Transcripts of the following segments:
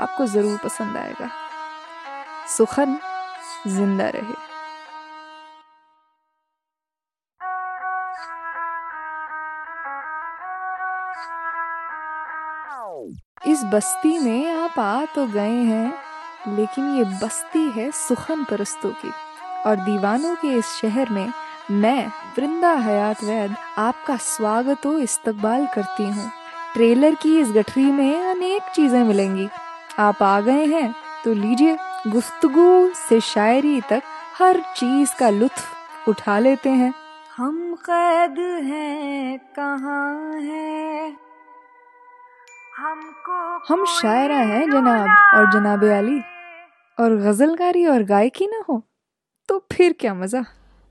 आपको ज़रूर पसंद आएगा। सुखन जिंदा रहे। इस बस्ती में आप आ तो गए हैं, लेकिन ये बस्ती है सुखन परस्तों की और दीवानों के इस शहर में मैं वृंदा हयात वैद आपका स्वागत और इस्तकबाल करती हूँ। ट्रेलर की इस गठरी में अनेक चीज़ें मिलेंगी। आप आ गए हैं तो लीजिए, गुफ्तगू से शायरी तक हर चीज़ का लुत्फ उठा लेते हैं। हम कैद हैं कहाँ है हमको, हम शायरा हैं जनाब और जनाबे आली, और गजलकारी और गायकी ना हो तो फिर क्या मज़ा।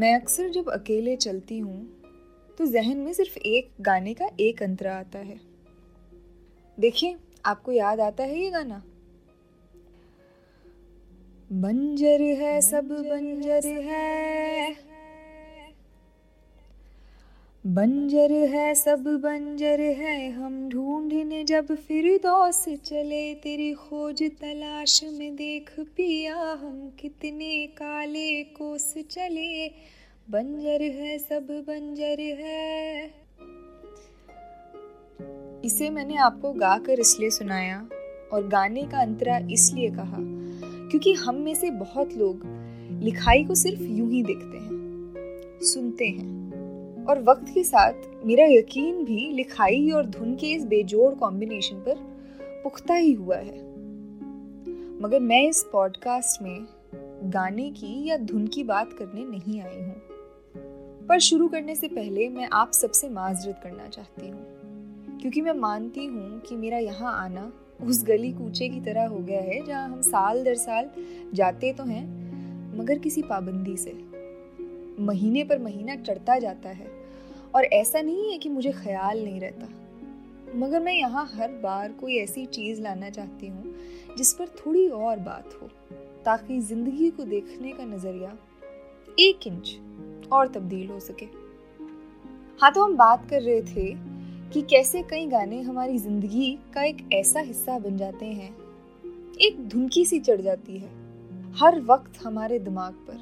मैं अक्सर जब अकेले चलती हूँ तो जहन में सिर्फ एक गाने का एक अंतरा आता है। देखिए, आपको याद आता है ये गाना। बंजर है सब बंजर है, बंजर है सब बंजर है हम ढूंढने जब फिरदौस चले, तेरी खोज तलाश में देख पिया हम कितने काले कोस चले। बंजर है सब बंजर है। इसे मैंने आपको गाकर इसलिए सुनाया और गाने का अंतरा इसलिए कहा क्योंकि हम में से बहुत लोग लिखाई को सिर्फ यूं ही देखते हैं, सुनते हैं, और वक्त के साथ मेरा यकीन भी लिखाई और धुन के इस बेजोड़ कॉम्बिनेशन पर पुख्ता ही हुआ है। मगर मैं इस पॉडकास्ट में गाने की या धुन की बात करने नहीं आई हूँ। पर शुरू करने से पहले मैं आप सबसे माजरत करना चाहती हूँ, क्योंकि मैं मानती हूँ कि मेरा यहाँ आना उस गली कूचे की तरह हो गया है जहाँ हम साल दर साल जाते तो हैं मगर किसी पाबंदी से, महीने पर महीना चढ़ता जाता है। और ऐसा नहीं है कि मुझे ख्याल नहीं रहता, मगर मैं यहाँ हर बार कोई ऐसी चीज़ लाना चाहती हूँ जिस पर थोड़ी और बात हो, ताकि ज़िंदगी को देखने का नज़रिया एक इंच और तब्दील हो सके। हाँ, तो हम बात कर रहे थे कि कैसे कई गाने हमारी ज़िंदगी का एक ऐसा हिस्सा बन जाते हैं, एक धुनकी सी चढ़ जाती है हर वक्त हमारे दिमाग पर,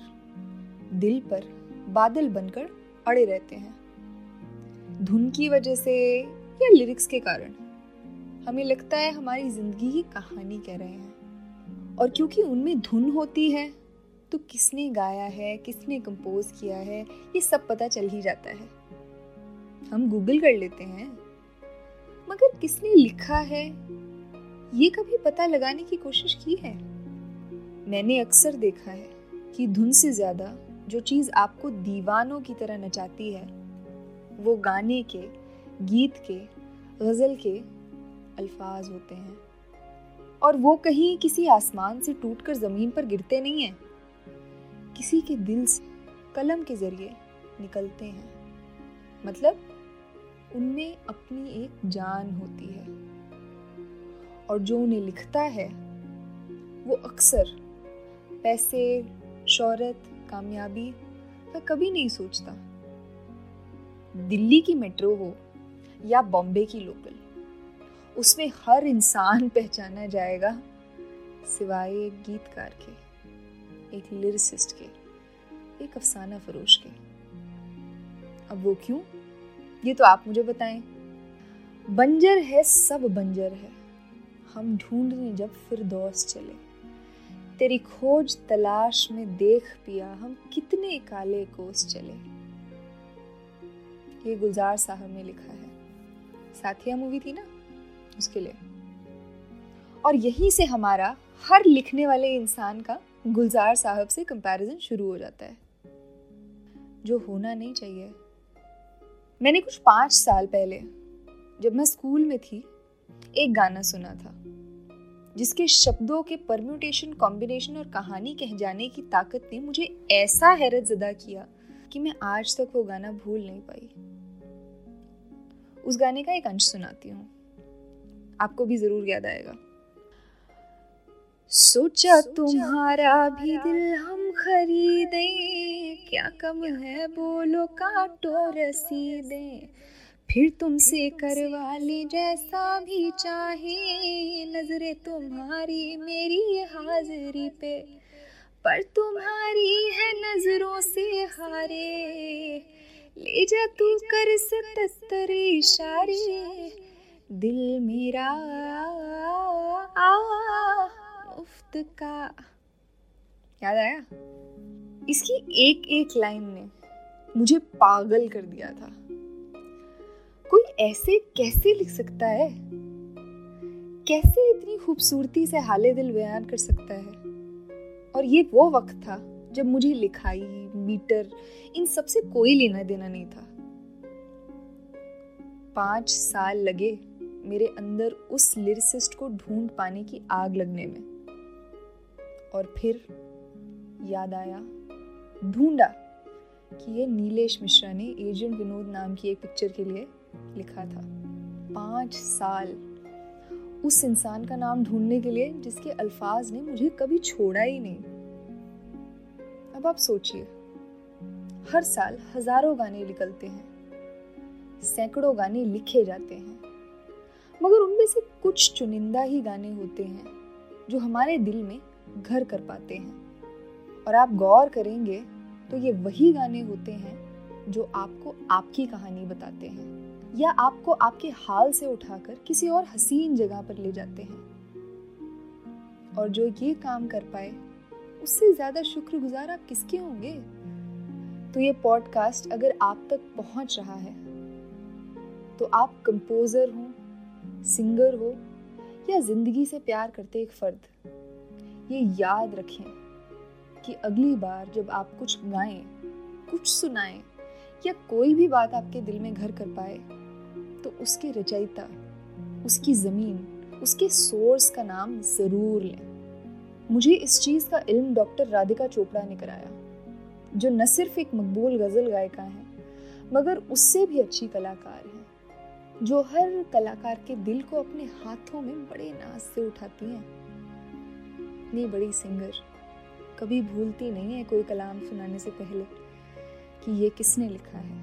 दिल पर बादल बनकर अड़े रहते हैं। धुन की वजह से या लिरिक्स के कारण हमें लगता है हमारी ज़िंदगी की कहानी कह रहे हैं। और क्योंकि उनमें धुन होती है तो किसने गाया है, किसने कंपोज किया है, ये सब पता चल ही जाता है। हम गूगल कर लेते हैं, मगर किसने लिखा है ये कभी पता लगाने की कोशिश की है? मैंने अक्सर देखा है कि धुन से ज़्यादा जो चीज़ आपको दीवानों की तरह नचाती है वो गाने के, गीत के, गज़ल के अल्फाज होते हैं। और वो कहीं किसी आसमान से टूटकर ज़मीन पर गिरते नहीं हैं, किसी के दिल से कलम के ज़रिए निकलते हैं। मतलब उनमें अपनी एक जान होती है। और जो उन्हें लिखता है वो अक्सर पैसे, शोहरत, कामयाबी का कभी नहीं सोचता। दिल्ली की मेट्रो हो या बॉम्बे की लोकल, उसमें हर इंसान पहचाना जाएगा सिवाय एक गीतकार के, एक लिरिसिस्ट के, एक अफसाना फरोश के। अब वो क्यों, ये तो आप मुझे बताएं। बंजर है, सब बंजर है, हम ढूंढने जब फिरदौस चले, तेरी खोज तलाश में देख पिया हम कितने काले कोस चले। ये गुलजार साहब ने लिखा है, साथिया मूवी थी ना, उसके लिए। और यहीं से हमारा हर लिखने वाले इंसान का गुलजार साहब से कंपैरिजन शुरू हो जाता है, जो होना नहीं चाहिए। मैंने कुछ 5 साल पहले जब मैं स्कूल में थी एक गाना सुना था, जिसके शब्दों के परम्यूटेशन, कॉम्बिनेशन और कहानी कह जाने की ताकत ने मुझे ऐसा हैरत ज़दा किया कि मैं आज तक वो गाना भूल नहीं पाई। उस गाने का एक अंश सुनाती हूँ, आपको भी जरूर याद आएगा। सोचा तुम्हारा भी दिल हम खरीदें, क्या कम है बोलो काटो रसीदें, फिर तुमसे करवा ले जैसा भी चाहे, नजरें तुम्हारी मेरी हाजिरी पे, पर तुम्हारी है नजरों से हारे, ले जा तू कर सतर इशारे, दिल मेरा मुफ्त का। याद आया? इसकी एक एक लाइन ने मुझे पागल कर दिया था। कोई ऐसे कैसे लिख सकता है, कैसे इतनी खूबसूरती से हाले दिल बयान कर सकता है। और ये वो वक्त था जब मुझे लिखाई, मीटर, इन सब से कोई लेना देना नहीं था। 5 साल लगे मेरे अंदर उस लिरिसिस्ट को ढूंढ पाने की आग लगने में। और फिर याद आया, ढूंढा कि ये नीलेश मिश्रा ने एजेंट विनोद नाम की एक पिक्चर के लिए लिखा था। 5 साल उस इंसान का नाम ढूंढने के लिए जिसके अल्फाज ने मुझे कभी छोड़ा ही नहीं। अब आप सोचिए, हर साल हजारों गाने निकलते हैं, सैकड़ों गाने लिखे जाते हैं, मगर उनमें से कुछ चुनिंदा ही गाने होते हैं जो हमारे दिल में घर कर पाते हैं। और आप गौर करेंगे तो ये वही गाने होते हैं जो आपको आपकी कहानी बताते हैं या आपको आपके हाल से उठाकर किसी और हसीन जगह पर ले जाते हैं। और जो ये काम कर पाए उससे ज़्यादा शुक्रगुजार आप किसके होंगे। तो ये पॉडकास्ट अगर आप तक पहुंच रहा है तो आप कंपोज़र हों, सिंगर हो या जिंदगी से प्यार करते एक फर्द, ये याद रखें कि अगली बार जब आप कुछ गाएं, कुछ सुनाएं या कोई भी बात आपके दिल में घर कर पाए तो उसके रचयिता, उसकी ज़मीन, उसके सोर्स का नाम ज़रूर लें। मुझे इस चीज़ का इल्म डॉक्टर राधिका चोपड़ा ने कराया, जो न सिर्फ एक मकबूल गज़ल गायिका हैं मगर उससे भी अच्छी कलाकार हैं, जो हर कलाकार के दिल को अपने हाथों में बड़े नाज से उठाती हैं। इतनी बड़ी सिंगर कभी भूलती नहीं है कोई कलाम सुनाने से पहले कि ये किसने लिखा है।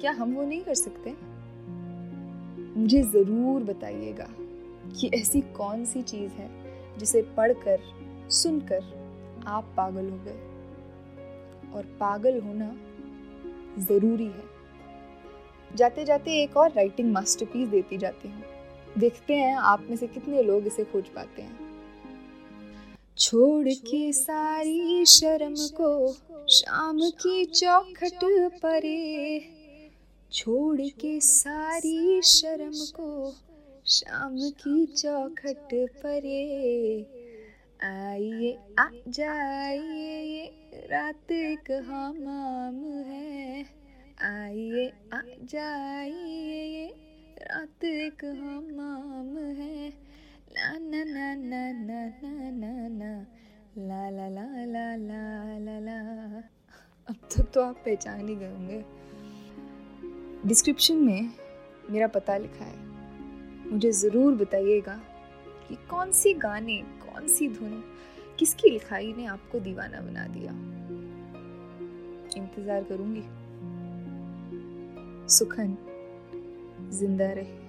क्या हम वो नहीं कर सकते? मुझे ज़रूर बताइएगा कि ऐसी कौन सी चीज़ है जिसे पढ़कर, सुनकर आप पागल हो गए। और पागल होना ज़रूरी है। जाते जाते एक और राइटिंग मास्टरपीस देती जाती हूँ, देखते हैं आप में से कितने लोग इसे खोज पाते हैं। छोड़ के सारी शर्म को शाम की चौखट परे, छोड़ के सारी शर्म को शाम की चौखट परे, आइए आ जाइए ये रात का हमाम है, आइए आ जाइए रात एक हमाम है, ला ना ना ना ना ना ना ना ला ला ला ला ला ला। अब तक तो आप पहचान ही गए होंगे। डिस्क्रिप्शन में मेरा पता लिखा है, मुझे ज़रूर बताइएगा कि कौन सी गाने, कौन सी धुन, किसकी लिखाई ने आपको दीवाना बना दिया। इंतज़ार करूंगी। सुखन जिंदा रहे।